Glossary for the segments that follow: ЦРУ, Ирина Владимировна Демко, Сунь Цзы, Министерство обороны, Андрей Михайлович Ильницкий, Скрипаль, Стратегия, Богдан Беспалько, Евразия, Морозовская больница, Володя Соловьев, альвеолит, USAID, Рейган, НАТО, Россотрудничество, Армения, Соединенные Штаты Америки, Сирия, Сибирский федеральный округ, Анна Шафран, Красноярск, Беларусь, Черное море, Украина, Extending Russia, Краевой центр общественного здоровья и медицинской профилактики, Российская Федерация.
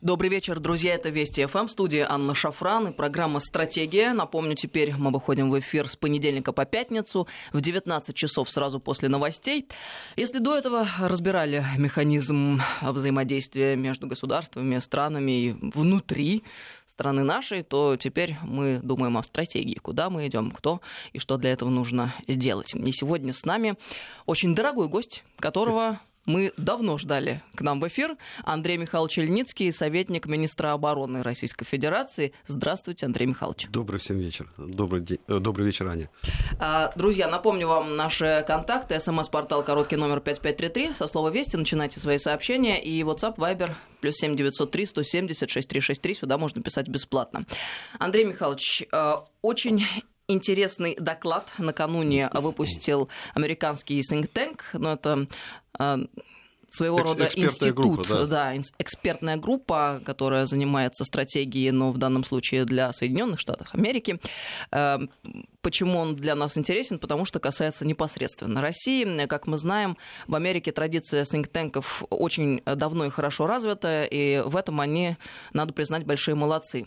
Добрый вечер, друзья. Это Вести ФМ, в студии Анна Шафран и программа «Стратегия». Напомню, теперь мы выходим в эфир с понедельника по пятницу в 19 часов сразу после новостей. Если до этого разбирали механизм взаимодействия между государствами, странами и внутри страны нашей, то теперь мы думаем о стратегии, куда мы идем, кто и что для этого нужно сделать. И сегодня с нами очень дорогой гость, которого... мы давно ждали к нам в эфир. Андрей Михайлович Ильницкий, советник министра обороны Российской Федерации. Здравствуйте, Андрей Михайлович. Добрый всем вечер. Добрый вечер, Аня. Друзья, напомню вам наши контакты. СМС-портал короткий номер 5533. Со слова «Вести» начинайте свои сообщения. И WhatsApp, Viber, +7 903 170 6363. Сюда можно писать бесплатно. Андрей Михайлович, очень интересный доклад накануне выпустил американский think tank, но это своего рода институт, группа, да, экспертная группа, которая занимается стратегией, но в данном случае для Соединенных Штатов Америки. Почему он для нас интересен? Потому что касается непосредственно России. Как мы знаем, в Америке традиция think-танков очень давно и хорошо развита, и в этом они, надо признать, большие молодцы.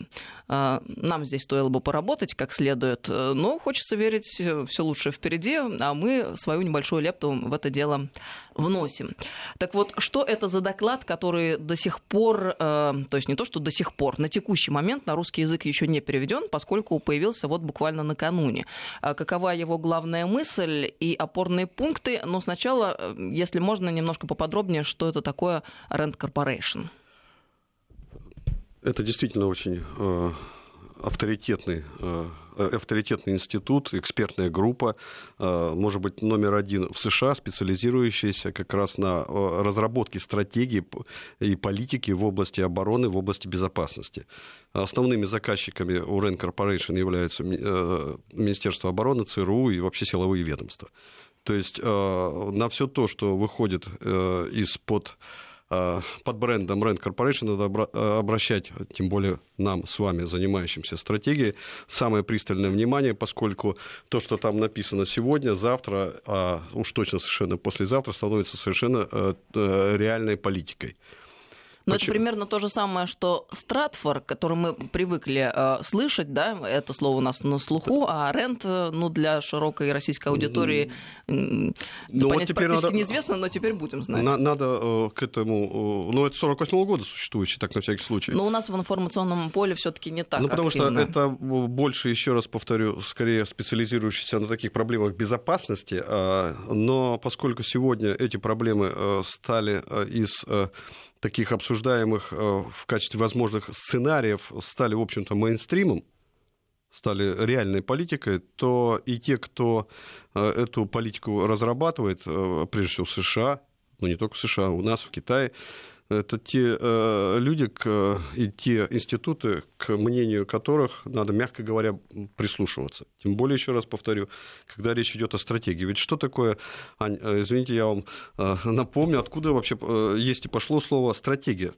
Нам здесь стоило бы поработать как следует, но хочется верить, все лучшее впереди, а мы свою небольшую лепту в это дело вносим. Так вот, что это за доклад, который до сих пор, то есть не то, что до сих пор, на текущий момент на русский язык еще не переведен, поскольку появился вот буквально накануне. Какова его главная мысль и опорные пункты? Но сначала, если можно, немножко поподробнее, что это такое RAND Corporation. Это действительно очень авторитетный институт, экспертная группа, может быть, номер один в США, специализирующаяся как раз на разработке стратегии и политики в области обороны, в области безопасности. Основными заказчиками у RAND Corporation являются Министерство обороны, ЦРУ и вообще силовые ведомства. То есть на все то, что выходит под брендом RAND Corporation надо обращать, тем более нам с вами, занимающимся стратегией, самое пристальное внимание, поскольку то, что там написано сегодня, завтра, а уж точно совершенно послезавтра, становится совершенно реальной политикой. Но это примерно то же самое, что Stratfor, который мы привыкли слышать, да, это слово у нас на слуху, а RAND, ну, для широкой российской аудитории, понятие практически неизвестно, но теперь будем знать. Надо к этому... Ну, это 48-го года существующий, так, на всякий случай. Но у нас в информационном поле все-таки не так активно. Ну, потому что это больше, еще раз повторю, скорее специализирующийся на таких проблемах безопасности, но поскольку сегодня эти проблемы стали из... таких обсуждаемых в качестве возможных сценариев стали, в общем-то, мейнстримом, стали реальной политикой, то и те, кто эту политику разрабатывает, прежде всего в США, но не только в США, у нас, в Китае, это те люди и те институты, к мнению которых надо, мягко говоря, прислушиваться. Тем более, еще раз повторю, когда речь идет о стратегии. Ведь что такое, Ань, извините, я вам напомню, откуда вообще есть и пошло слово «стратегия»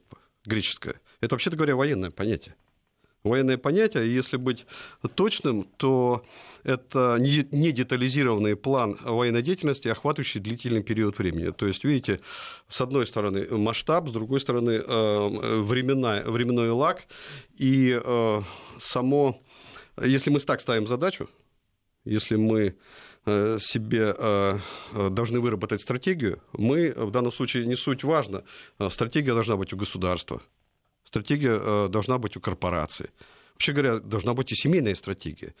греческое. Это, вообще-то говоря, военное понятие. Военное понятие, и если быть точным, то это не детализированный план военной деятельности, охватывающий длительный период времени. То есть, видите, с одной стороны масштаб, с другой стороны временной лаг. И само, если мы так ставим задачу, если мы себе должны выработать стратегию, мы в данном случае не суть важно, стратегия должна быть у государства. Стратегия должна быть у корпорации. Вообще говоря, должна быть и семейная стратегия.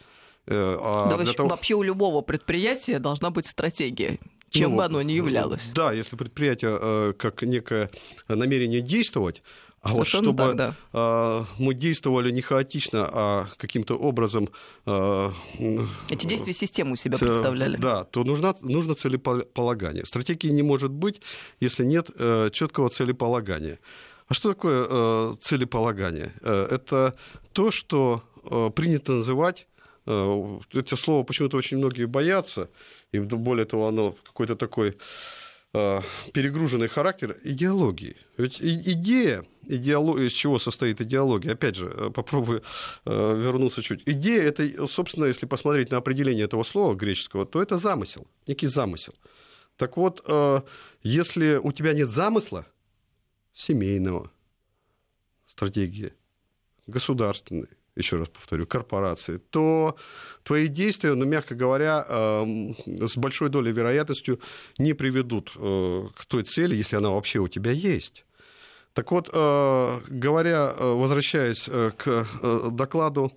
А да, вообще у любого предприятия должна быть стратегия, чем бы оно ни являлось. Да, если предприятие как некое намерение действовать, а совершенно вот чтобы так, да, мы действовали не хаотично, а каким-то образом... эти действия систему себя представляли. Да, то нужно целеполагание. Стратегии не может быть, если нет четкого целеполагания. А что такое целеполагание? Это то, что принято называть, это слово почему-то очень многие боятся, и более того, оно какой-то такой перегруженный характер идеологии. Ведь идея, из чего состоит идеология? Опять же, попробую вернуться чуть. Идея, это, собственно, если посмотреть на определение этого слова греческого, то это замысел, некий замысел. Так вот, если у тебя нет замысла, семейного, стратегии государственной, еще раз повторю, корпорации, то твои действия, ну, мягко говоря, с большой долей вероятностью не приведут к той цели, если она вообще у тебя есть. Так вот, говоря, возвращаясь к докладу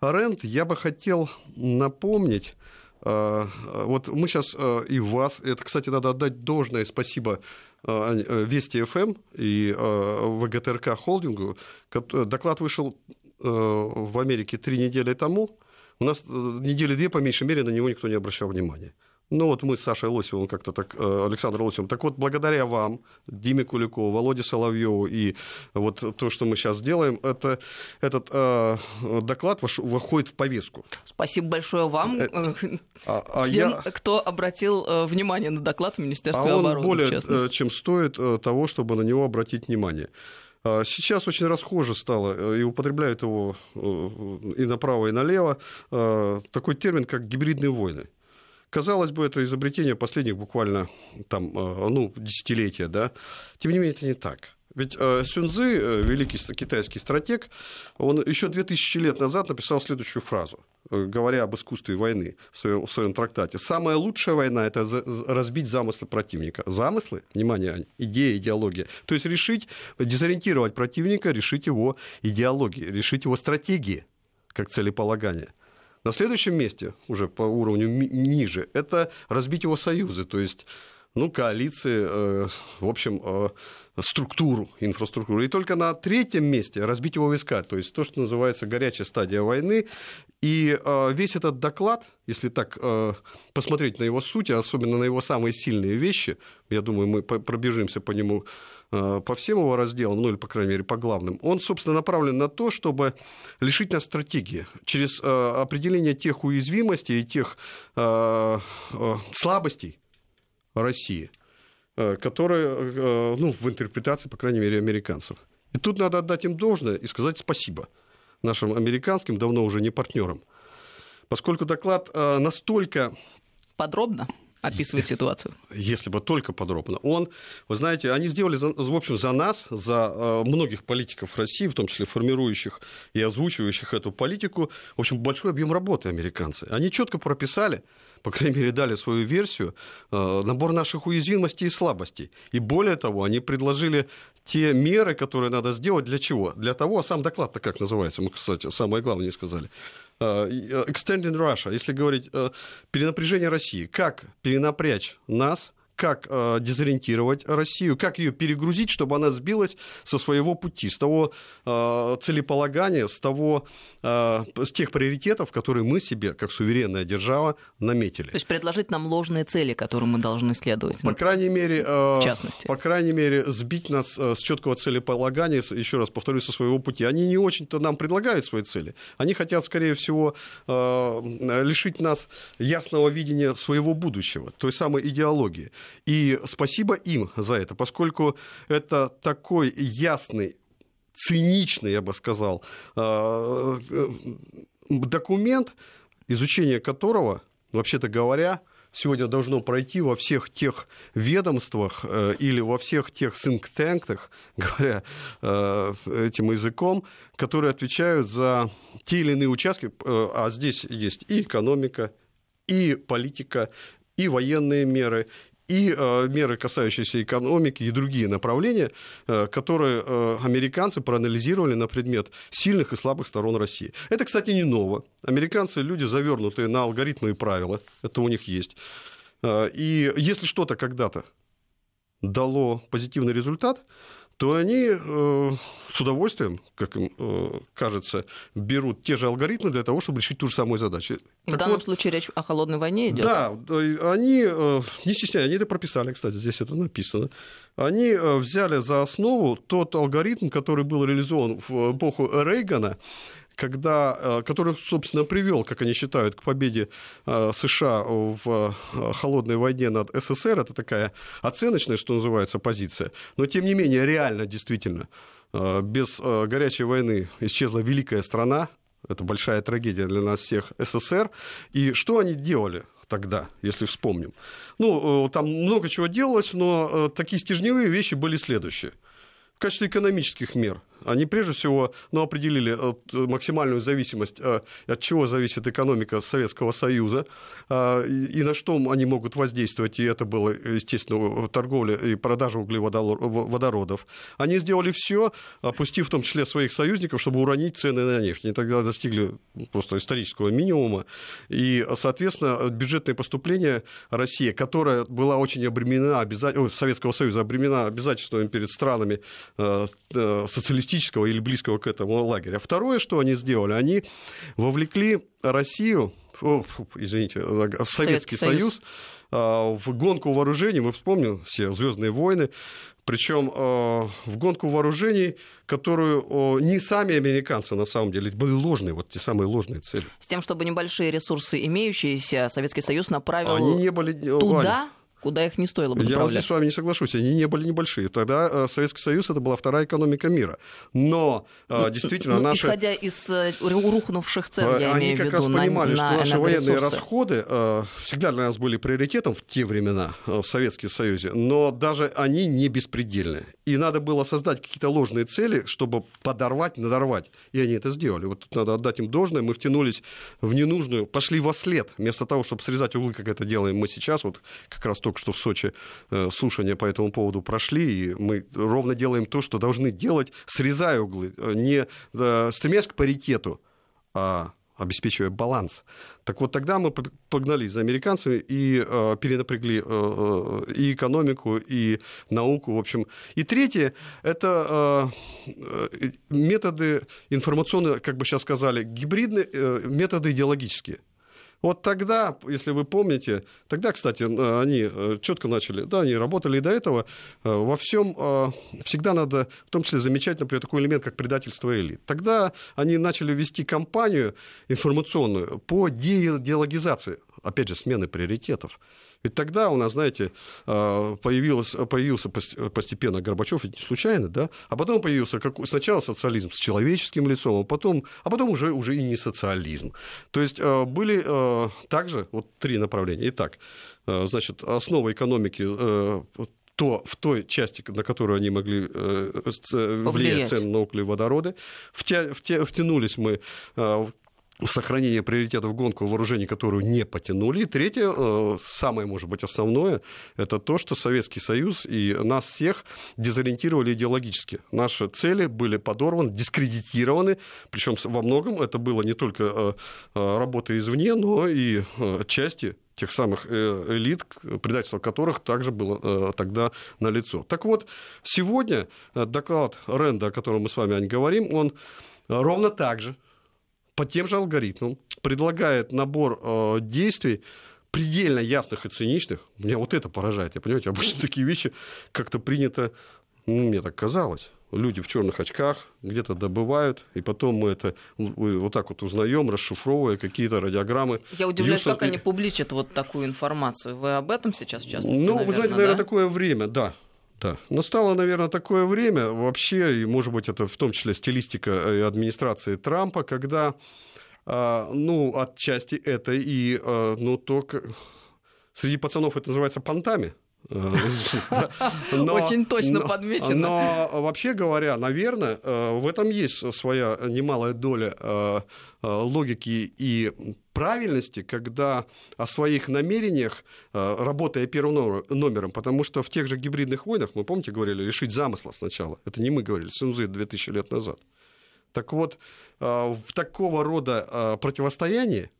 РЭНД, я бы хотел напомнить, вот мы сейчас и вас, это, кстати, надо отдать должное, спасибо Вести ФМ и ВГТРК холдингу, доклад вышел в Америке 3 недели тому, у нас недели 2, по меньшей мере, на него никто не обращал внимания. Ну вот мы с Сашей Лосевым как-то так, Александром Лосевым, так вот благодаря вам, Диме Куликову, Володе Соловьеву и вот то, что мы сейчас делаем, это, этот доклад выходит в повестку. Спасибо большое вам, тем, кто обратил внимание на доклад в Министерстве обороны. Он более чем стоит того, чтобы на него обратить внимание. Сейчас очень расхоже стало, и употребляют его и направо, и налево, такой термин, как гибридные войны. Казалось бы, это изобретение последних буквально там, десятилетия, да? Тем не менее, это не так. Ведь Сунь Цзы, великий китайский стратег, он еще 2000 лет назад написал следующую фразу, говоря об искусстве войны в своем трактате. «Самая лучшая война – это разбить замыслы противника». Замыслы, внимание, идея, идеология. То есть решить, дезориентировать противника, решить его идеологии, решить его стратегии, как целеполагание. На следующем месте, уже по уровню ниже, это разбить его союзы, то есть коалиции, в общем, структуру, инфраструктуру. И только на 3-м месте разбить его войска, то есть то, что называется горячая стадия войны. И весь этот доклад, если так посмотреть на его суть, особенно на его самые сильные вещи, я думаю, мы пробежимся по нему, по всем его разделам, или, по крайней мере, по главным, он, собственно, направлен на то, чтобы лишить нас стратегии через определение тех уязвимостей и тех слабостей России, которые, в интерпретации, по крайней мере, американцев. И тут надо отдать им должное и сказать спасибо нашим американским, давно уже не партнерам, поскольку доклад настолько... Подробно описывает ситуацию. Если бы только подробно. Они сделали, в общем, за нас, за многих политиков России, в том числе формирующих и озвучивающих эту политику, в общем, большой объем работы американцы. Они четко прописали, по крайней мере, дали свою версию, набор наших уязвимостей и слабостей. И более того, они предложили те меры, которые надо сделать для чего? Для того, а сам доклад-то как называется? Мы, кстати, самое главное не сказали. Extending Russia, если говорить, перенапряжение России. Как перенапрячь нас, как дезориентировать Россию, как ее перегрузить, чтобы она сбилась со своего пути, с того целеполагания, с тех приоритетов, которые мы себе, как суверенная держава, наметили. То есть предложить нам ложные цели, которым мы должны следовать. По крайней мере, сбить нас с четкого целеполагания, еще раз повторюсь, со своего пути. Они не очень-то нам предлагают свои цели. Они хотят, скорее всего, лишить нас ясного видения своего будущего, той самой идеологии. И спасибо им за это, поскольку это такой ясный, циничный, я бы сказал, документ, изучение которого, вообще-то говоря, сегодня должно пройти во всех тех ведомствах или во всех тех think-tanках, говоря этим языком, которые отвечают за те или иные участки, а здесь есть и экономика, и политика, и военные меры, и меры, касающиеся экономики, и другие направления, которые американцы проанализировали на предмет сильных и слабых сторон России. Это, кстати, не ново. Американцы – люди, завернутые на алгоритмы и правила. Это у них есть. И если что-то когда-то дало позитивный результат, то они с удовольствием, как им кажется, берут те же алгоритмы для того, чтобы решить ту же самую задачу. В данном случае речь о холодной войне идет. Да, они, не стесняясь, они это прописали, кстати, здесь это написано. Они взяли за основу тот алгоритм, который был реализован в эпоху Рейгана, который, собственно, привел, как они считают, к победе США в холодной войне над СССР. Это такая оценочная, что называется, позиция. Но, тем не менее, реально, действительно, без горячей войны исчезла великая страна. Это большая трагедия для нас всех, СССР. И что они делали тогда, если вспомним? Там много чего делалось, но такие стержневые вещи были следующие. В качестве экономических мер Они прежде всего определили максимальную зависимость, от чего зависит экономика Советского Союза, и на что они могут воздействовать, и это было, естественно, торговля и продажа углеводородов. Они сделали все, опустив в том числе своих союзников, чтобы уронить цены на нефть. Они тогда достигли просто исторического минимума, и, соответственно, бюджетные поступления России, которая была очень обременена, Советского Союза обременена обязательствами перед странами социалистического или близкого к этому лагеря. Второе, что они сделали, они вовлекли Россию, в Советский Союз, в гонку вооружений, мы вспомним все «Звездные войны», причем в гонку вооружений, которую не сами американцы, на самом деле, были ложные, вот те самые ложные цели. С тем, чтобы небольшие ресурсы имеющиеся, Советский Союз направил туда... куда их не стоило бы направлять. Я здесь с вами не соглашусь, они не были небольшие. Тогда Советский Союз — это была вторая экономика мира. Но действительно наши... Исходя из рухнувших цен, я имею в виду, как раз понимали, что наши военные расходы всегда для нас были приоритетом в те времена в Советском Союзе, но даже они не беспредельны. И надо было создать какие-то ложные цели, чтобы подорвать, надорвать. И они это сделали. Вот тут надо отдать им должное. Мы втянулись в ненужную, пошли вослед. Вместо того, чтобы срезать углы, как это делаем мы сейчас, вот как раз только что в Сочи слушания по этому поводу прошли, и мы ровно делаем то, что должны делать, срезая углы, не стремясь к паритету, а обеспечивая баланс. Так вот, тогда мы погнались за американцами и перенапрягли и экономику, и науку, в общем. И третье – это методы информационные, как бы сейчас сказали, гибридные, методы идеологические. Вот тогда, если вы помните, тогда, кстати, они четко начали, да, они работали и до этого, во всем всегда надо, в том числе, замечать, например, такой элемент, как предательство элит. Тогда они начали вести кампанию информационную по деидеологизации, опять же, смены приоритетов. Ведь тогда у нас, знаете, появился постепенно Горбачев, ведь не случайно, да? А потом появился сначала социализм с человеческим лицом, а потом уже и не социализм. То есть были также вот три направления. Итак, значит, основа экономики в той части, на которую они могли влиять цены на углеводороды. Втянулись мы сохранение приоритетов в гонку вооружений, которую не потянули. И третье, самое, может быть, основное, это то, что Советский Союз и нас всех дезориентировали идеологически. Наши цели были подорваны, дискредитированы, причем во многом это было не только работа извне, но и отчасти тех самых элит, предательство которых также было тогда налицо. Так вот, сегодня доклад Ренда, о котором мы с вами, Ань, говорим, он ровно так же, по тем же алгоритмам, предлагает набор действий предельно ясных и циничных. Меня вот это поражает. Я, понимаете, обычно такие вещи как-то принято, мне так казалось. Люди в черных очках где-то добывают, и потом мы это вот так вот узнаем, расшифровывая какие-то радиограммы. Я удивляюсь, как они публичат вот такую информацию. Вы об этом сейчас, в частности, вы знаете, наверное, такое время, да. Да. Но стало, наверное, такое время вообще, и, может быть, это в том числе стилистика администрации Трампа, когда, отчасти это и, среди пацанов это называется понтами. Очень точно подмечено. Но, вообще говоря, наверное, в этом есть своя немалая доля логики и правильности, когда о своих намерениях, работая первым номером, потому что в тех же гибридных войнах, мы, помните, говорили, решить замысла сначала. Это не мы говорили, Сунь Цзы 2000 лет назад. Так вот, в такого рода противостоянии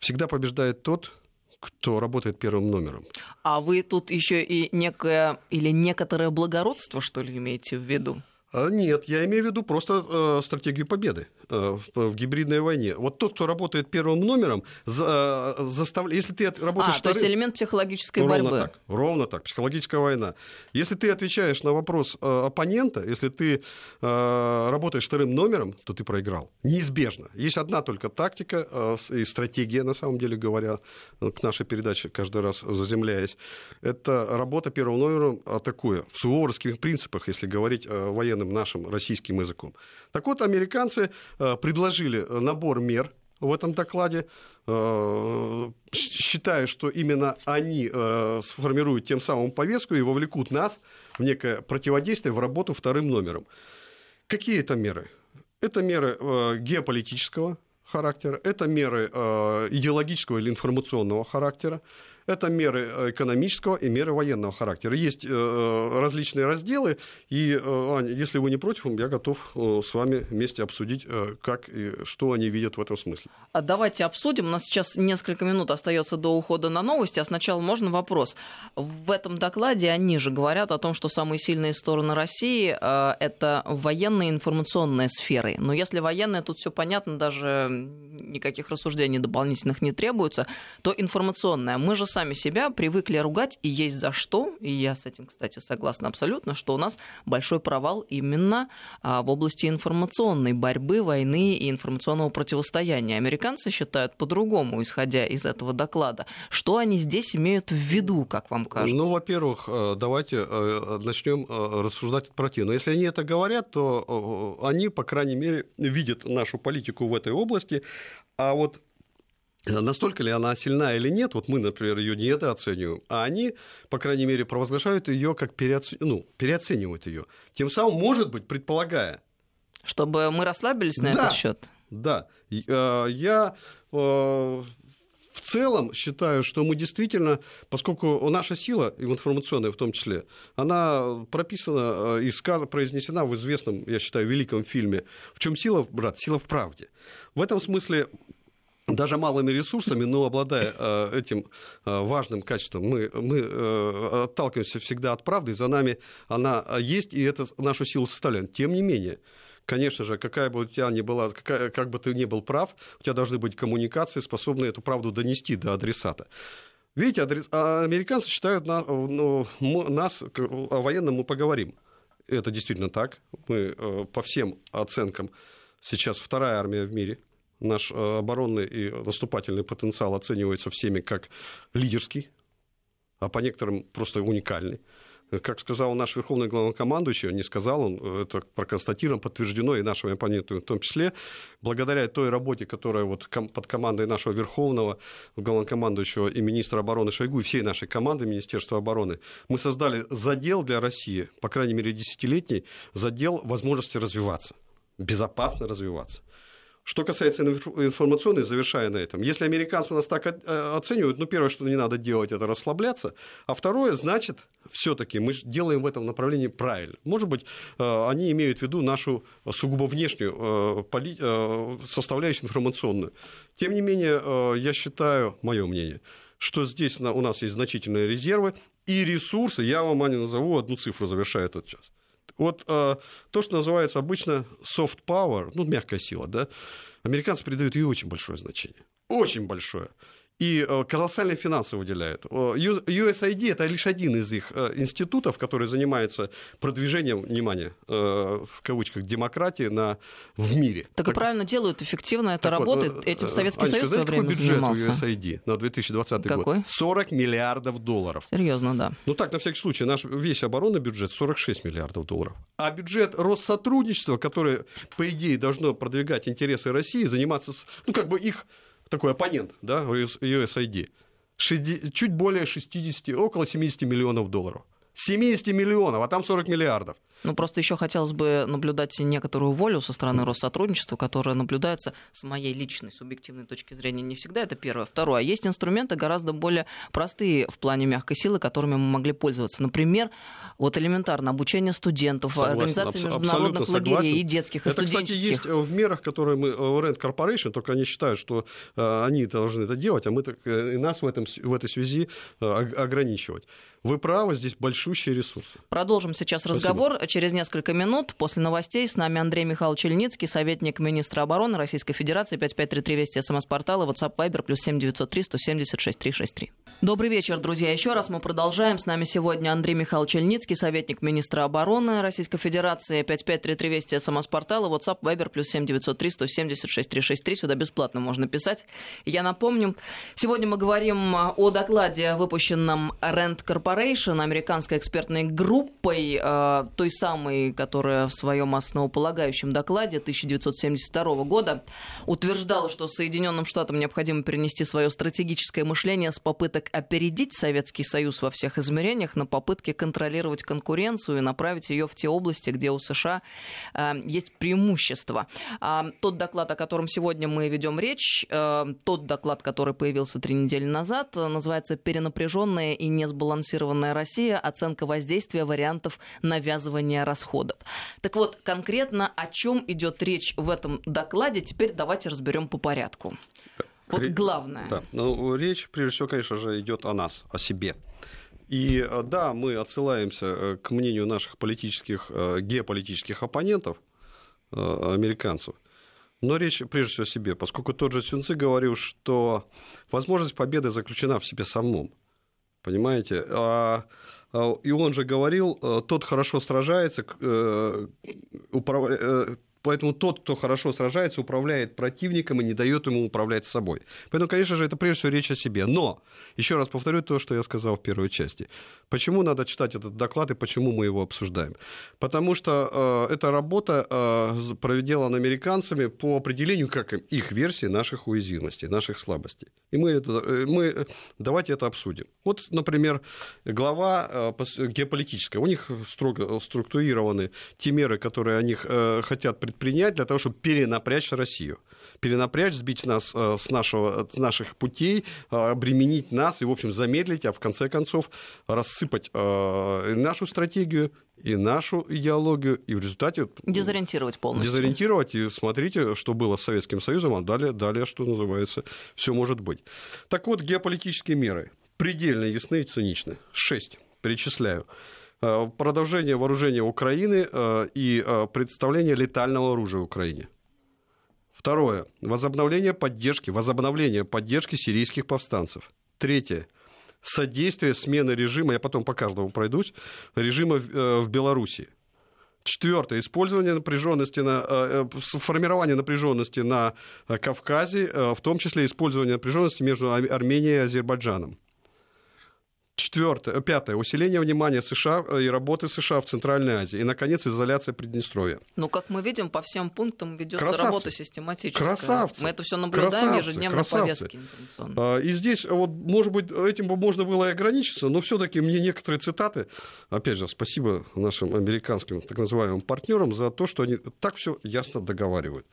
всегда побеждает тот, кто работает первым номером. А вы тут еще и некое или некоторое благородство, что ли, имеете в виду? Нет, я имею в виду просто стратегию победы в гибридной войне. Вот тот, кто работает первым номером, заставляет... Если ты работаешь вторым... то есть элемент психологической борьбы. Ровно так, психологическая война. Если ты отвечаешь на вопрос оппонента, если ты работаешь вторым номером, то ты проиграл. Неизбежно. Есть одна только тактика и стратегия, на самом деле говоря, к нашей передаче каждый раз заземляясь. Это работа первым номером атакуя. В суворовских принципах, если говорить военным нашим российским языком. Так вот, американцы предложили набор мер в этом докладе, считая, что именно они сформируют тем самым повестку и вовлекут нас в некое противодействие, в работу вторым номером. Какие это меры? Это меры геополитического характера, это меры идеологического или информационного характера, это меры экономического и меры военного характера. Есть различные разделы, и, Аня, если вы не против, я готов с вами вместе обсудить, как и что они видят в этом смысле. Давайте обсудим. У нас сейчас несколько минут остается до ухода на новости, а сначала можно вопрос. В этом докладе они же говорят о том, что самые сильные стороны России – это военные и информационные сферы. Но если военные, тут все понятно, даже никаких рассуждений дополнительных не требуется, то информационная. Мы же сами себя привыкли ругать, и есть за что, и я с этим, кстати, согласна абсолютно, что у нас большой провал именно в области информационной борьбы, войны и информационного противостояния. Американцы считают по-другому, исходя из этого доклада. Что они здесь имеют в виду, как вам кажется? Ну, во-первых, давайте начнем рассуждать противно. Если они это говорят, то они, по крайней мере, видят нашу политику в этой области, а вот настолько ли она сильна или нет, вот мы, например, ее недооцениваем, а они, по крайней мере, провозглашают ее как переоценивают ее. Тем самым, может быть, предполагая. Чтобы мы расслабились на этот счет. Да. Я в целом считаю, что мы действительно, поскольку наша сила, информационная в том числе, она прописана и произнесена в известном, я считаю, великом фильме «В чем сила, брат? Сила в правде». В этом смысле. Даже малыми ресурсами, но обладая этим важным качеством, мы отталкиваемся всегда от правды, за нами она есть, и это нашу силу составляет. Тем не менее, конечно же, какая бы у тебя ни была, как бы ты ни был прав, у тебя должны быть коммуникации, способные эту правду донести до адресата. Видите, американцы считают нас, о военном мы поговорим. Это действительно так. Мы по всем оценкам сейчас вторая армия в мире. Наш оборонный и наступательный потенциал оценивается всеми как лидерский, а по некоторым просто уникальный. Как сказал наш верховный главнокомандующий, он не сказал, он это проконстатировано, подтверждено и нашими оппонентами в том числе, благодаря той работе, которая вот под командой нашего верховного главнокомандующего и министра обороны Шойгу, и всей нашей команды Министерства обороны, мы создали задел для России, по крайней мере, десятилетний, задел возможности развиваться, безопасно развиваться. Что касается информационной, завершая на этом, если американцы нас так оценивают, первое, что не надо делать, это расслабляться, а второе, значит, все-таки мы делаем в этом направлении правильно. Может быть, они имеют в виду нашу сугубо внешнюю составляющую информационную. Тем не менее, я считаю, мое мнение, что здесь у нас есть значительные резервы и ресурсы, я вам, Аня, назову одну цифру, завершая этот час. Вот то, что называется обычно soft power, мягкая сила, да, американцы придают ей очень большое значение, очень большое, и колоссальные финансы выделяют. USAID – это лишь один из их институтов, который занимается продвижением, внимания, в кавычках, демократии в мире. Так и правильно делают, эффективно это работает. Этим Советский Союз в то время занимался. Какой бюджет у USAID на 2020 год? 40 миллиардов долларов. Серьезно, да. Так, на всякий случай, наш весь оборонный бюджет – 46 миллиардов долларов. А бюджет Россотрудничества, которое, по идее, должно продвигать интересы России, заниматься, их... такой оппонент, USAID, чуть более 60, около 70 миллионов долларов. 70 миллионов, а там 40 миллиардов. Просто еще хотелось бы наблюдать некоторую волю со стороны Россотрудничества, которая наблюдается с моей личной, субъективной точки зрения не всегда. Это первое. Второе. А есть инструменты гораздо более простые в плане мягкой силы, которыми мы могли пользоваться. Например, элементарно обучение студентов, организация международных лагерей и детских, и студенческих. Это, кстати, есть в мерах, которые мы... RAND Corporation, только они считают, что они должны это делать, а мы и нас в этой связи ограничивать. Вы правы, здесь большущие ресурсы. Продолжим сейчас разговор. Спасибо. Через несколько минут после новостей с нами Андрей Михайлович Ильницкий, советник министра обороны Российской Федерации, 5533 Вести, СМС-портала, WhatsApp, Viber, +7 903 176 363. Добрый вечер, друзья. Еще раз мы продолжаем. С нами сегодня Андрей Михайлович Ильницкий, советник министра обороны Российской Федерации, 5533 Вести, СМС-портала, WhatsApp, Viber, +7 903 176 363. Сюда бесплатно можно писать. Я напомню, сегодня мы говорим о докладе, выпущенном RAND Corporation, американской экспертной группой, то есть самой, которая в своем основополагающем докладе 1972 года утверждала, что Соединенным Штатам необходимо перенести свое стратегическое мышление с попыток опередить Советский Союз во всех измерениях на попытки контролировать конкуренцию и направить ее в те области, где у США есть преимущество. Тот доклад, о котором сегодня мы ведем речь, тот доклад, который появился 3 недели назад, называется «Перенапряженная и несбалансированная Россия. Оценка воздействия вариантов навязывания расходов». Так вот, конкретно о чем идет речь в этом докладе, теперь давайте разберем по порядку. Вот главное. Да. Ну, речь, прежде всего, конечно же, идет о нас, о себе. И да, мы отсылаемся к мнению наших политических, геополитических оппонентов, американцев. Но речь прежде всего о себе, поскольку тот же Сунь Цзы говорил, что возможность победы заключена в себе самом. Понимаете? И он же говорил, тот хорошо сражается, поэтому тот, кто хорошо сражается, управляет противником и не дает ему управлять собой. Поэтому, конечно же, это прежде всего речь о себе. Но, еще раз повторю то, что я сказал в первой части. Почему надо читать этот доклад и почему мы его обсуждаем? Потому что эта работа проделана американцами по определению, как их версии наших уязвимостей, наших слабостей. И мы давайте это обсудим. Вот, например, глава геополитическая. У них строго структурированы те меры, которые они хотят предпринять для того, чтобы перенапрячь Россию. Перенапрячь, сбить нас с наших путей, обременить нас и, в общем, замедлить, а в конце концов рассыпать нашу стратегию и нашу идеологию, и в результате... Дезориентировать полностью. Дезориентировать, и смотрите, что было с Советским Союзом, а далее, что называется, все может быть. Так вот, геополитические меры предельно ясны и циничны. 6, перечисляю. Продолжение вооружения Украины и представление летального оружия Украине. Второе. Возобновление поддержки сирийских повстанцев. Третье. Содействие смены режима, я потом по каждому пройдусь, режима в Беларуси. Четвертое. Использование напряженности, формирование напряженности на Кавказе, в том числе использование напряженности между Арменией и Азербайджаном. Пятое. Усиление внимания США и работы США в Центральной Азии. И, наконец, изоляция Приднестровья. Ну, как мы видим, по всем пунктам ведется работа систематическая. Красавцы. Мы это все наблюдаем ежедневно в повестке информационной. И здесь, вот, может быть, этим бы можно было и ограничиться, но все-таки мне некоторые цитаты, опять же, спасибо нашим американским так называемым партнерам за то, что они так все ясно договаривают.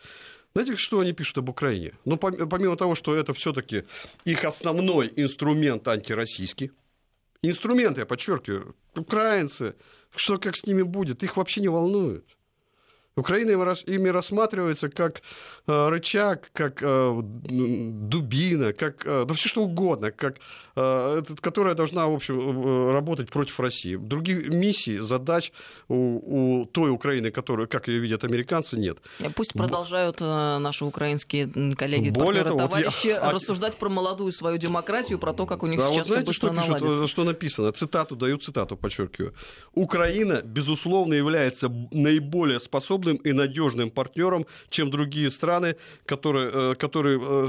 Знаете, что они пишут об Украине? Ну, помимо того, что это все-таки их основной инструмент антироссийский. Инструменты, я подчеркиваю, украинцы, что как с ними будет, их вообще не волнует. Украина ими рассматривается как рычаг, как дубина, как да все что угодно, как, которая должна, в общем, работать против России. Других миссий, задач у той Украины, которую, как ее видят американцы, нет. Пусть продолжают наши украинские коллеги, партнеры, товарищи рассуждать про молодую свою демократию, про то, как у них сейчас все быстро наладится. Что написано? Цитату даю, цитату подчеркиваю. Украина, безусловно, является наиболее способной и надежным партнером, чем другие страны, которые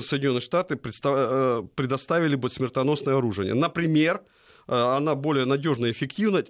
Соединенные Штаты предоставили бы смертоносное оружие. Например, она более надежна и эффективна,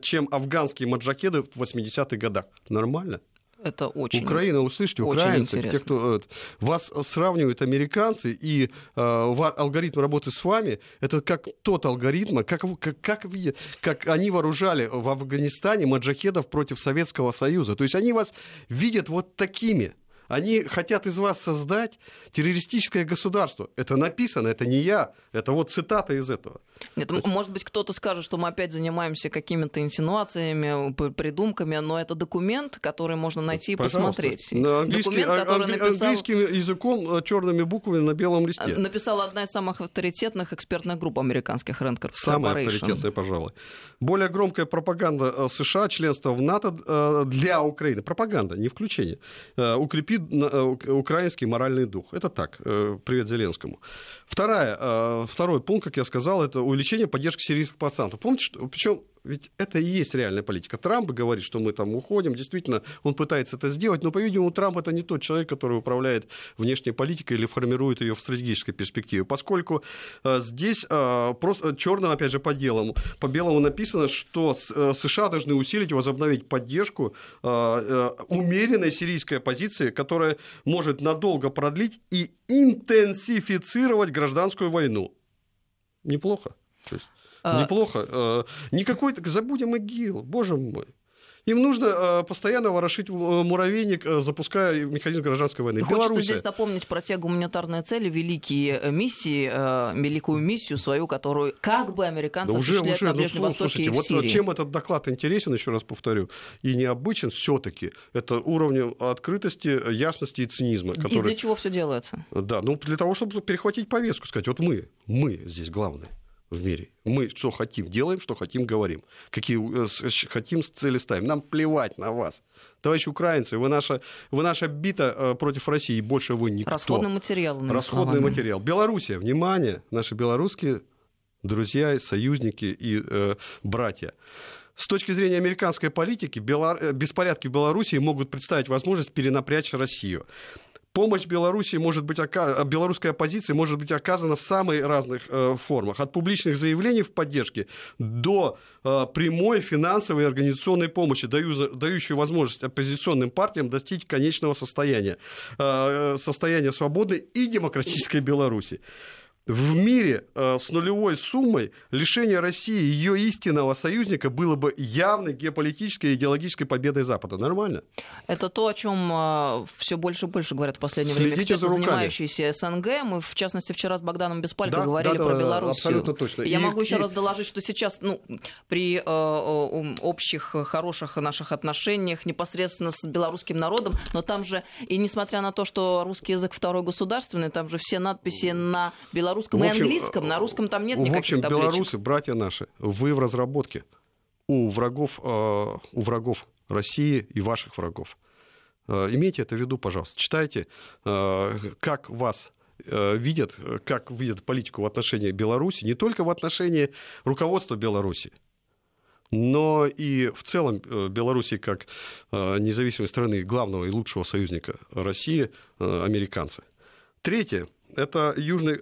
чем афганские моджахеды в 80-х годах. Нормально? Это очень интересно. Украина, услышите, украинцы, те, кто вас сравнивают американцы, и алгоритм работы с вами, это как тот алгоритм, как они вооружали в Афганистане моджахедов против Советского Союза. То есть они вас видят вот такими. Они хотят из вас создать террористическое государство. Это написано, это не я, это вот цитата из этого. Нет, может быть, кто-то скажет, что мы опять занимаемся какими-то инсинуациями, придумками, но это документ, который можно найти и посмотреть. Английским языком, черными буквами на белом листе. Написала одна из самых авторитетных экспертных групп американских RAND Corporation. Самая авторитетная, пожалуй. Более громкая пропаганда США, членство в НАТО для Украины. Пропаганда, не включение. Укрепить украинский моральный дух. Это так. Привет Зеленскому. Второй пункт, как я сказал, это увеличение поддержки сирийских повстанцев. Помните, что, причем Ведь это и есть реальная политика. Трамп говорит, что мы там уходим. Действительно, он пытается это сделать. Но, по-видимому, Трамп – это не тот человек, который управляет внешней политикой или формирует ее в стратегической перспективе. Поскольку здесь просто черно, опять же, по белому написано, что США должны усилить и возобновить поддержку умеренной сирийской оппозиции, которая может надолго продлить и интенсифицировать гражданскую войну. Неплохо. Неплохо. Никакой, так забудем ИГИЛ, боже мой. Им нужно постоянно ворошить муравейник, запуская механизм гражданской войны. Хочется Беларусь. Здесь напомнить про те гуманитарные цели, великие миссии, великую миссию свою, которую как бы американцы осуществляют на Ближнем Востоке и в Сирии. Вот чем этот доклад интересен, еще раз повторю, и необычен все-таки, это уровнем открытости, ясности и цинизма. Который... И для чего все делается? Да, ну для того, чтобы перехватить повестку, сказать, вот мы здесь главные. В мире. Мы что хотим делаем, что хотим говорим. Какие хотим цели ставим. Нам плевать на вас. Товарищи украинцы, вы наша бита против России, больше вы никто. Расходный материал. Расходный материал. Белоруссия, внимание, наши белорусские друзья, союзники и братья. С точки зрения американской политики, беспорядки в Белоруссии могут представить возможность перенапрячь Россию. Помощь Беларуси белорусской оппозиции может быть оказана в самых разных формах. От публичных заявлений в поддержке до прямой финансовой и организационной помощи, дающей возможность оппозиционным партиям достичь конечного состояния, состояния свободной и демократической Беларуси. В мире с нулевой суммой лишение России ее истинного союзника было бы явной геополитической и идеологической победой Запада. Нормально? Это то, о чем все больше и больше говорят в последнее время эксперты, занимающиеся СНГ. Мы, в частности, вчера с Богданом Беспалько говорили про Белоруссию. Абсолютно точно. Я могу еще раз доложить, что сейчас при общих хороших наших отношениях непосредственно с белорусским народом, но там же, и несмотря на то, что русский язык второй государственный, там же все надписи на белорусском, русском и английском, на русском там нет никаких табличек. В общем, белорусы, братья наши, вы в разработке у врагов России и ваших врагов. Имейте это в виду, пожалуйста. Читайте, как вас видят, как видят политику в отношении Беларуси, не только в отношении руководства Беларуси, но и в целом Беларуси как независимой страны, главного и лучшего союзника России, американцы. Третье. Это Южный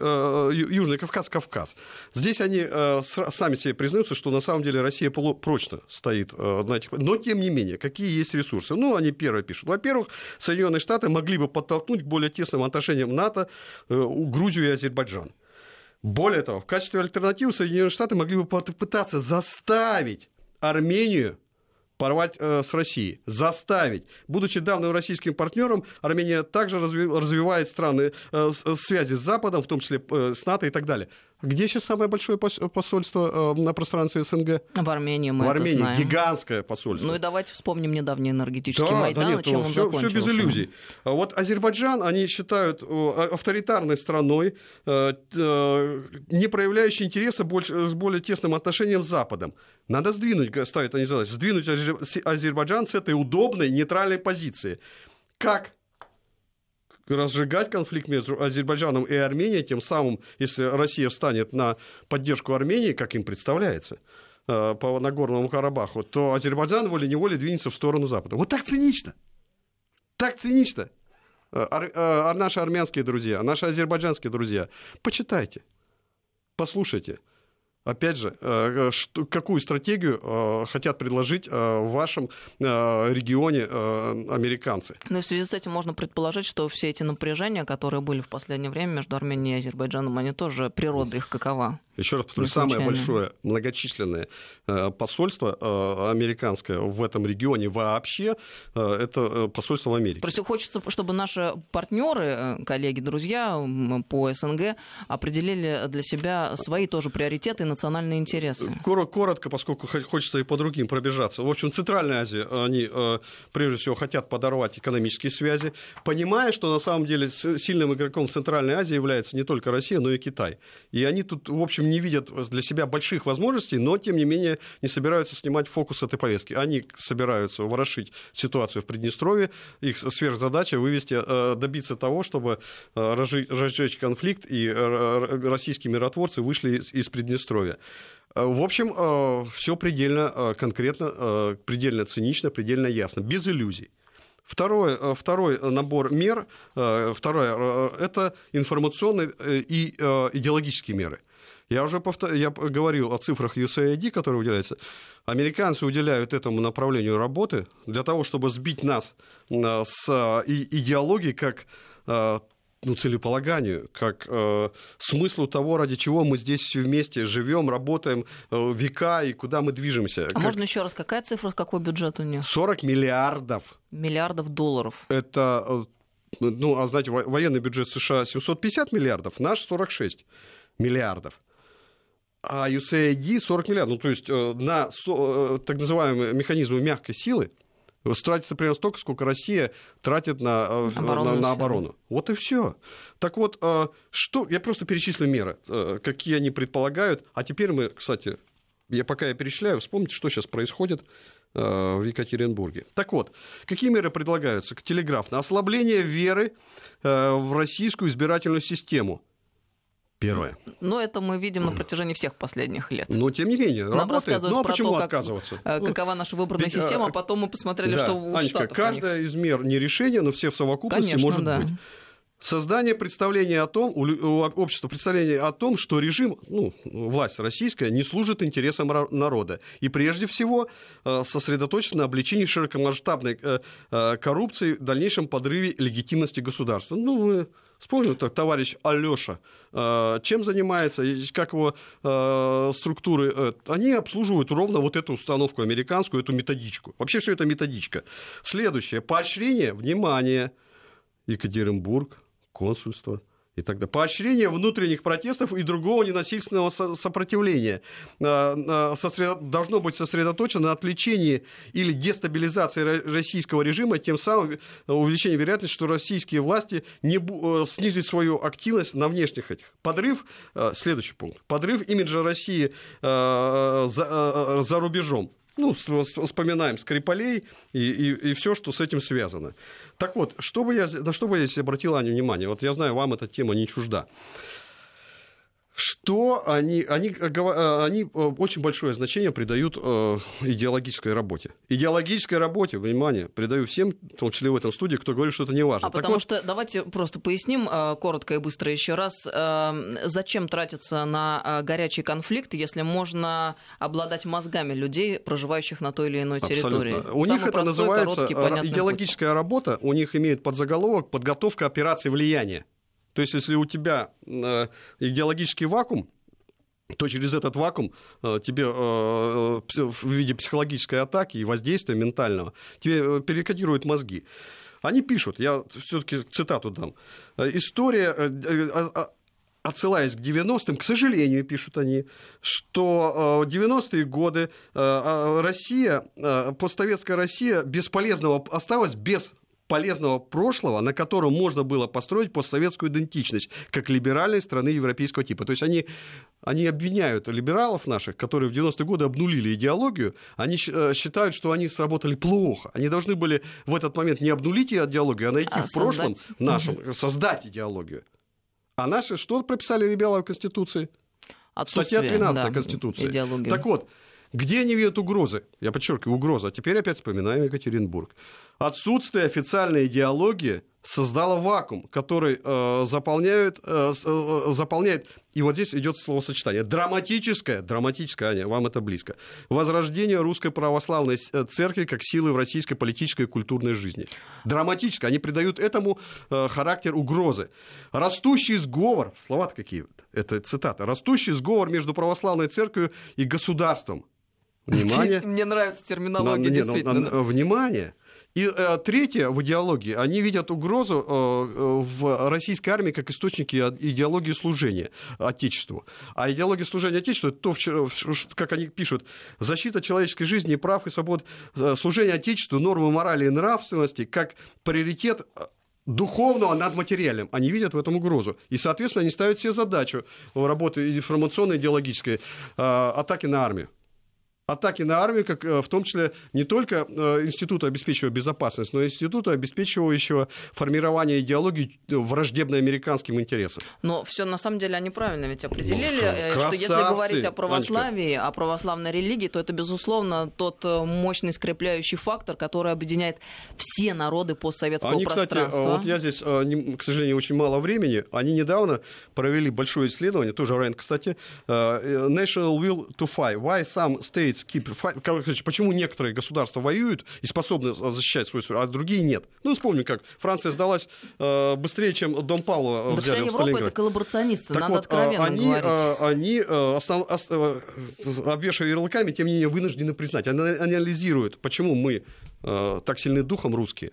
Кавказ. Здесь они сами себе признаются, что на самом деле Россия прочно стоит на этих... Но, тем не менее, какие есть ресурсы? Они первое пишут. Во-первых, Соединенные Штаты могли бы подтолкнуть к более тесным отношениям НАТО Грузию и Азербайджан. Более того, в качестве альтернативы Соединенные Штаты могли бы попытаться заставить Армению порвать с Россией, заставить. Будучи давним российским партнером, Армения также развивает страны связи с Западом, в том числе с НАТО и так далее. Где сейчас самое большое посольство на пространстве СНГ? В Армении, мы это знаем. Гигантское посольство. Ну и давайте вспомним недавний энергетический майдан, чем он закончился. Все без иллюзий. Вот Азербайджан они считают авторитарной страной, не проявляющей интереса с более тесным отношением с Западом. Надо сдвинуть Азербайджан с этой удобной нейтральной позиции. Как разжигать конфликт между Азербайджаном и Арменией, тем самым, если Россия встанет на поддержку Армении, как им представляется, по Нагорному Карабаху, то Азербайджан волей-неволей двинется в сторону Запада. Вот так цинично! Так цинично! Наши армянские друзья, наши азербайджанские друзья, почитайте, послушайте. Опять же, какую стратегию хотят предложить в вашем регионе американцы? Но в связи с этим можно предположить, что все эти напряжения, которые были в последнее время между Арменией и Азербайджаном, они тоже, природа их какова? Еще раз повторю, самое большое многочисленное посольство американское в этом регионе вообще – это посольство в Америке. Просто хочется, чтобы наши партнеры, коллеги, друзья по СНГ определили для себя свои тоже приоритеты и национальные интересы. Коротко, поскольку хочется и по другим пробежаться. В общем, Центральная Азия, они прежде всего хотят подорвать экономические связи, понимая, что на самом деле сильным игроком в Центральной Азии является не только Россия, но и Китай. И они тут, в общем, общем, не видят для себя больших возможностей, но, тем не менее, не собираются снимать фокус этой повестки. Они собираются ворошить ситуацию в Приднестровье, их сверхзадача вывести, добиться того, чтобы разжечь конфликт, и российские миротворцы вышли из Приднестровья. В общем, все предельно конкретно, предельно цинично, предельно ясно, без иллюзий. Второй набор мер, это информационные и идеологические меры. Я говорил о цифрах USAID, которые уделяются. Американцы уделяют этому направлению работы для того, чтобы сбить нас с идеологией как целеполаганию, как смыслу того, ради чего мы здесь все вместе живем, работаем века и куда мы движемся. Можно еще раз, какая цифра, какой бюджет у нее? 40 миллиардов. Миллиардов долларов. Это, знаете, военный бюджет США 750 миллиардов, наш 46 миллиардов. А USAID 40 миллиардов. То есть на так называемые механизмы мягкой силы тратится примерно столько, сколько Россия тратит на оборону. Вот и все. Так вот, я просто перечислю меры, какие они предполагают. А теперь мы, кстати, пока я перечисляю, вспомните, что сейчас происходит в Екатеринбурге. Так вот, какие меры предлагаются? Телеграфно. Ослабление веры в российскую избирательную систему. Первое. Но это мы видим на протяжении всех последних лет. Но тем не менее, нам работает. Ну а почему отказываться? Какова наша выборная система, а потом мы посмотрели, что у Анечка, Штатов. Каждая из мер не решение, но все в совокупности, конечно, может быть. Создание представления о том, у общества представления о том, что режим, власть российская, не служит интересам народа. И прежде всего сосредоточен на обличении широкомасштабной коррупции, дальнейшем подрыве легитимности государства. Вспомнил так, товарищ Алёша, чем занимается, как его структуры, они обслуживают ровно вот эту установку американскую, эту методичку. Вообще все это методичка. Следующее, поощрение, внимание, Екатеринбург, консульство. И тогда поощрение внутренних протестов и другого ненасильственного сопротивления должно быть сосредоточено на отвлечении или дестабилизации российского режима, тем самым увеличение вероятности, что российские власти снизят свою активность на внешних этих. Следующий пункт. Подрыв имиджа России за рубежом. Вспоминаем Скрипалей и все, что с этим связано. Так вот, на что бы я здесь обратил, Аню, внимание? Вот я знаю, вам эта тема не чужда. Что они очень большое значение придают идеологической работе. Идеологической работе, внимание, придаю всем, в том числе в этом студии, кто говорит, что это не важно. Потому что давайте просто поясним коротко и быстро еще раз, зачем тратиться на горячий конфликт, если можно обладать мозгами людей, проживающих на той или иной территории. Абсолютно. У них это называется идеологическая работа, у них имеет подзаголовок «Подготовка операции влияния». То есть, если у тебя идеологический вакуум, то через этот вакуум тебе в виде психологической атаки и воздействия ментального тебе перекодируют мозги. Они пишут, я все-таки цитату дам, история... Отсылаясь к 90-м, к сожалению, пишут они, что в 90-е годы постсоветская Россия осталась без полезного прошлого, на котором можно было построить постсоветскую идентичность, как либеральной страны европейского типа. То есть они обвиняют либералов наших, которые в 90-е годы обнулили идеологию, они считают, что они сработали плохо. Они должны были в этот момент не обнулить идеологию, а найти в прошлом нашем, создать идеологию. А наши что прописали либералы в Конституции? Статья 13 Конституции. Идеология. Так вот, где они видят угрозы? Я подчеркиваю, угрозы. А теперь опять вспоминаем Екатеринбург. Отсутствие официальной идеологии создало вакуум, который заполняет, и вот здесь идет словосочетание, драматическое, Аня, вам это близко, возрождение Русской Православной Церкви как силы в российской политической и культурной жизни. Драматическое, они придают этому характер угрозы. Растущий сговор, слова-то какие, это цитата, растущий сговор между Православной Церковью и государством. Внимание. Мне нравится терминология, действительно. Внимание. И третье, в идеологии, они видят угрозу в российской армии как источники идеологии служения Отечеству. А идеология служения Отечеству, это то, как они пишут, защита человеческой жизни, прав и свобод, служение Отечеству, нормы морали и нравственности, как приоритет духовного над материальным. Они видят в этом угрозу. И, соответственно, они ставят себе задачу работы информационной, идеологической, атаки на армию. Атаки на армию, как, в том числе не только института, обеспечивающего безопасность, но и института, обеспечивающего формирование идеологии враждебно американским интересам. Но все на самом деле они правильно ведь определили, красавцы, что если говорить о православии, Анечка, о православной религии, то это, безусловно, тот мощный скрепляющий фактор, который объединяет все народы постсоветского пространства. Кстати, вот я здесь, к сожалению, очень мало времени, они недавно провели большое исследование, тоже RAND, кстати, National Will to Fight. Why some states Почему некоторые государства воюют и способны защищать свою страну, а другие нет? Ну, вспомним, как Франция сдалась быстрее, чем Дом Пауло. Да, вся Европа — это коллаборационисты, надо вот, откровенно говорить. Они, обвешивая ярлыками, тем не менее вынуждены признать. Они анализируют, почему мы так сильны духом русские.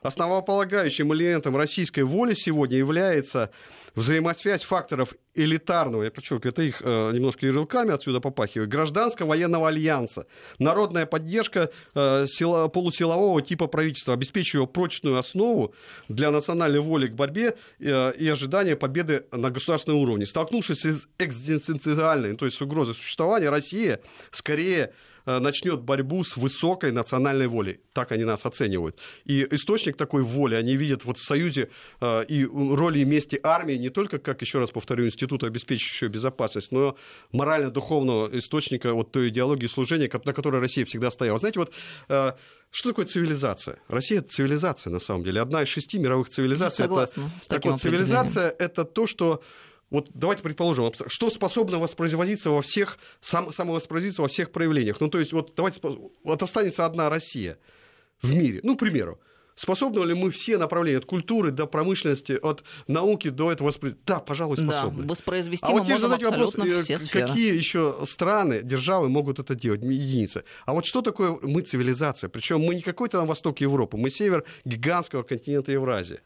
Основополагающим элементом российской воли сегодня является взаимосвязь факторов элитарного, я подчеркиваю, это их немножко ярлыками отсюда попахивает, гражданско-военного альянса, народная поддержка полусилового типа правительства, обеспечивая прочную основу для национальной воли к борьбе и ожидания победы на государственном уровне. Столкнувшись с экзистенциальной, то есть с угрозой существования, Россия скорее начнет борьбу с высокой национальной волей. Так они нас оценивают. И источник такой воли они видят вот в союзе и роли и мести армии не только, как, еще раз повторю, института, обеспечивающего безопасность, но морально-духовного источника вот той идеологии служения, на которой Россия всегда стояла. Знаете, вот что такое цивилизация? Россия — это цивилизация, на самом деле. Одна из 6 мировых цивилизаций. Согласна. Так вот, цивилизация — это то, что... Вот давайте предположим, что способно воспроизводиться во всех, самовоспроизводиться во всех проявлениях. Ну, то есть, вот давайте, вот останется одна Россия в мире. Ну, к примеру, способны ли мы все направления, от культуры до промышленности, от науки до этого воспроизвести? Да, пожалуй, способны. Да, воспроизвести мы можем абсолютно все сферы. Какие еще страны, державы могут это делать, единицы? А вот что такое мы цивилизация? Причем мы не какой-то там восток Европы, мы север гигантского континента Евразии.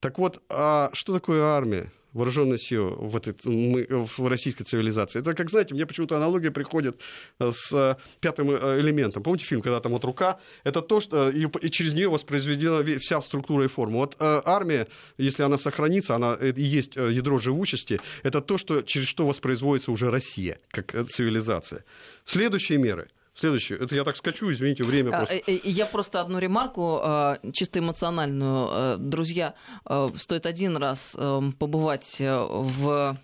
Так вот, а что такое армия? Вооруженные силы в российской цивилизации. Это, как знаете, мне почему-то аналогия приходит с «Пятым элементом». Помните фильм, когда там вот рука? Это то, что и через нее воспроизведена вся структура и форма. Вот армия, если она сохранится, она и есть ядро живучести, это то, что, через что воспроизводится уже Россия как цивилизация. Следующие меры. Следующее. Это я так скачу, извините, время просто. Я просто одну ремарку, чисто эмоциональную. Друзья, стоит один раз побывать в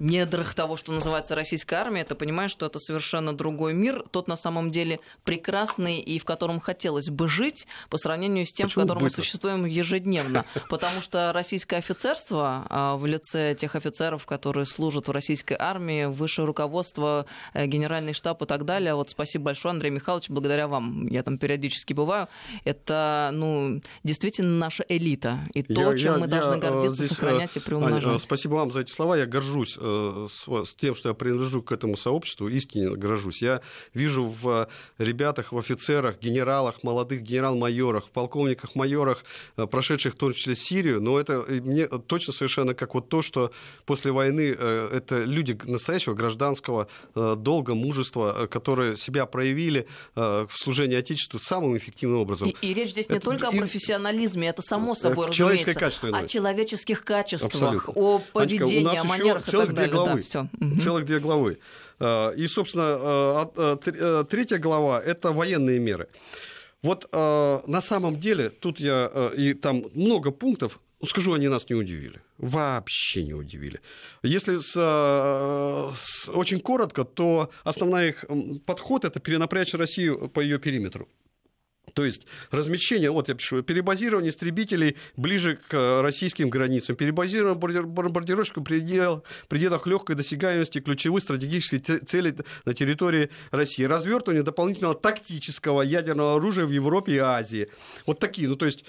недрах того, что называется российская армия, ты понимаешь, что это совершенно другой мир, тот на самом деле прекрасный и в котором хотелось бы жить по сравнению с тем, в котором мы существуем ежедневно. Потому что российское офицерство в лице тех офицеров, которые служат в российской армии, высшее руководство, генеральный штаб и так далее, вот спасибо большое, Андрей Михайлович, благодаря вам, я там периодически бываю, это, ну, действительно наша элита и то, чем мы должны гордиться, здесь, сохранять и приумножать. Аня, спасибо вам за эти слова, я горжусь с тем, что я принадлежу к этому сообществу, искренне горжусь. Я вижу в ребятах, в офицерах, генералах, молодых генерал-майорах, в полковниках-майорах, прошедших в том числе Сирию, но это мне точно совершенно как вот то, что после войны это люди настоящего гражданского долга, мужества, которые себя проявили в служении Отечеству самым эффективным образом. И речь здесь не только о профессионализме, это само собой разумеется, о человеческих качествах, абсолютно, о поведении, Анечка, о манерах и так далее. Целых две главы. И, собственно, 3 глава – это военные меры. Вот на самом деле, тут я, и там много пунктов, скажу, они нас не удивили. Вообще не удивили. Если очень коротко, то основной их подход – это перенапрячь Россию по ее периметру. То есть размещение, вот я пишу, перебазирование истребителей ближе к российским границам, перебазирование бомбардировщиков в пределах легкой досягаемости ключевых стратегических целей на территории России, развертывание дополнительного тактического ядерного оружия в Европе и Азии. Вот такие, ну то есть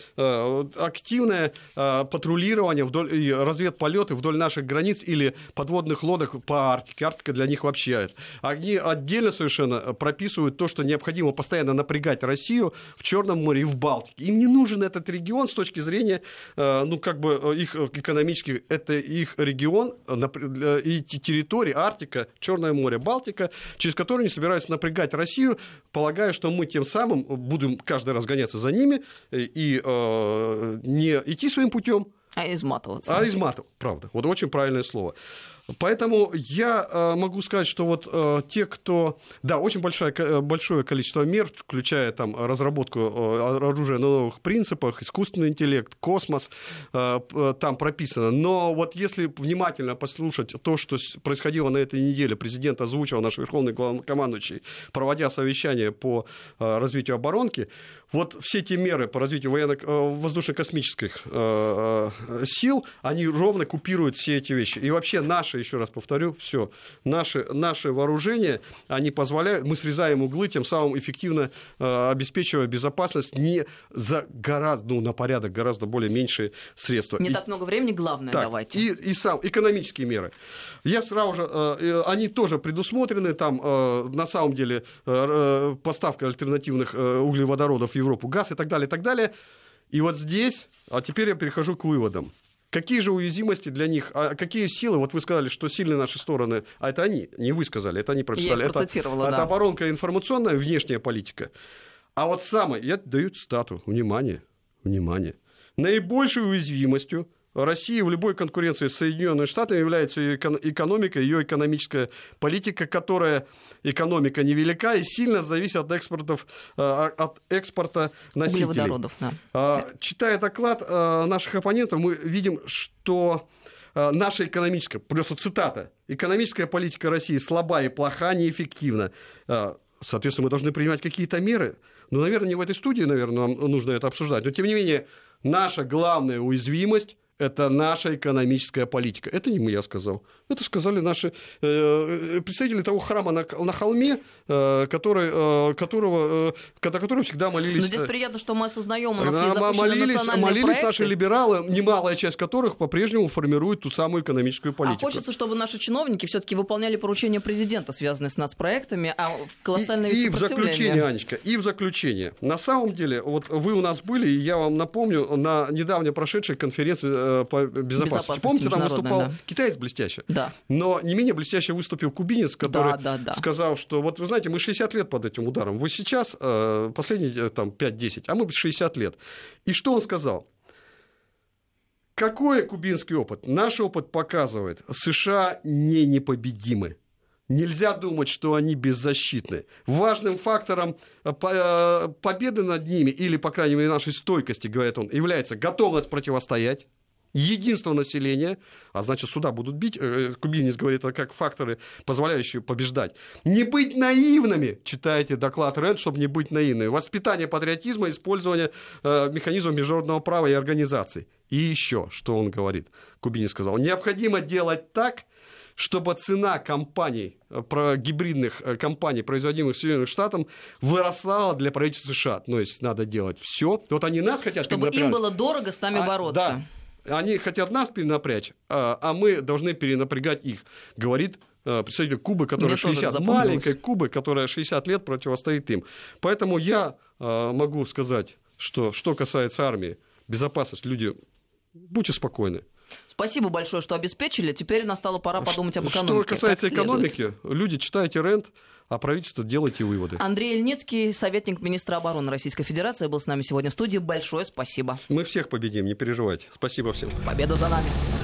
активное патрулирование вдоль, и разведполеты вдоль наших границ или подводных лодок по Арктике. Арктика для них вообще. Они отдельно совершенно прописывают то, что необходимо постоянно напрягать Россию в Черном море и в Балтике. Им не нужен этот регион с точки зрения, ну, как бы их экономических, это их регион и территории Арктика, Черное море, Балтика, через которые они собираются напрягать Россию, полагая, что мы тем самым будем каждый раз гоняться за ними и не идти своим путем. А изматываться. А изматываться, правда. Вот очень правильное слово. Поэтому я могу сказать, что вот те, кто... Да, очень большое количество мер, включая там разработку оружия на новых принципах, искусственный интеллект, космос, там прописано. Но вот если внимательно послушать то, что происходило на этой неделе, президент озвучил, наш верховный главнокомандующий, проводя совещание по развитию оборонки, вот все те меры по развитию воздушно-космических сил, они ровно купируют все эти вещи. И вообще наши, еще раз повторю, все. Наши вооружения, они позволяют, мы срезаем углы, тем самым эффективно обеспечивая безопасность не за гораздо, ну, на порядок гораздо более меньшие средства. Не так много времени, главное, так, давайте. И экономические меры. Я сразу же, они тоже предусмотрены, там, на самом деле, поставка альтернативных углеводородов в Европу, газ и так далее, и так далее. И вот здесь, а теперь я перехожу к выводам. Какие же уязвимости для них, а какие силы, вот вы сказали, что сильные наши стороны, а это они, не вы сказали, это они прописали, я процитировала, это оборонка информационная, внешняя политика. А вот самое, я даю цитату, внимание, наибольшей уязвимостью России в любой конкуренции с Соединенными Штатами является ее экономика, ее экономическая политика, которая экономика невелика и сильно зависит от экспорта носителей. Углеводородов, да. Читая доклад наших оппонентов, мы видим, что наша экономическая, просто цитата, экономическая политика России слаба и плоха, неэффективна. Соответственно, мы должны принимать какие-то меры. Ну, наверное, не в этой студии, наверное, нам нужно это обсуждать. Но, тем не менее, наша главная уязвимость – это наша экономическая политика. Это не мы, я сказал. Это сказали наши представители того храма на холме, которого всегда молились. Но здесь приятно, что мы осознаем, у нас есть запущенные национальные проекты. Наши либералы, немалая часть которых по-прежнему формирует ту самую экономическую политику. А хочется, чтобы наши чиновники все-таки выполняли поручения президента, связанные с нацпроектами, а колоссальное ведь сопротивление. И в заключение, Анечка, на самом деле, вот вы у нас были, и я вам напомню, на недавно прошедшей конференции по безопасности. Помните, там выступал, да, китаец блестяще. Да. Но не менее блестяще выступил кубинец, который сказал, что вот вы знаете, мы 60 лет под этим ударом. Вы сейчас, последние там, 5-10, а мы 60 лет. И что он сказал? Какой кубинский опыт? Наш опыт показывает, США не непобедимы. Нельзя думать, что они беззащитны. Важным фактором победы над ними, или, по крайней мере, нашей стойкости, говорит он, является готовность противостоять, единство населения, а значит, суда будут бить, кубинец говорит, это как факторы, позволяющие побеждать. Не быть наивными, читайте доклад РЭН, чтобы не быть наивными. Воспитание патриотизма, использование механизмов международного права и организаций. И еще, что он говорит, кубинец сказал, необходимо делать так, чтобы цена компаний, гибридных компаний, производимых Соединенных Штатов, выросла для правительства США. То есть надо делать все. Вот они нас хотят, чтобы им было дорого с нами бороться. Да, они хотят нас перенапрячь, а мы должны перенапрягать их, говорит представитель Кубы, которая 60, маленькой Кубы, которая 60 лет противостоит им. Поэтому я могу сказать, что касается армии, безопасность, люди, будьте спокойны. Спасибо большое, что обеспечили. Теперь настала пора подумать об экономике. Что касается экономики, люди, читайте РЭНД, а правительство делайте выводы. Андрей Ильницкий, советник министра обороны Российской Федерации, был с нами сегодня в студии. Большое спасибо. Мы всех победим, не переживайте. Спасибо всем. Победа за нами.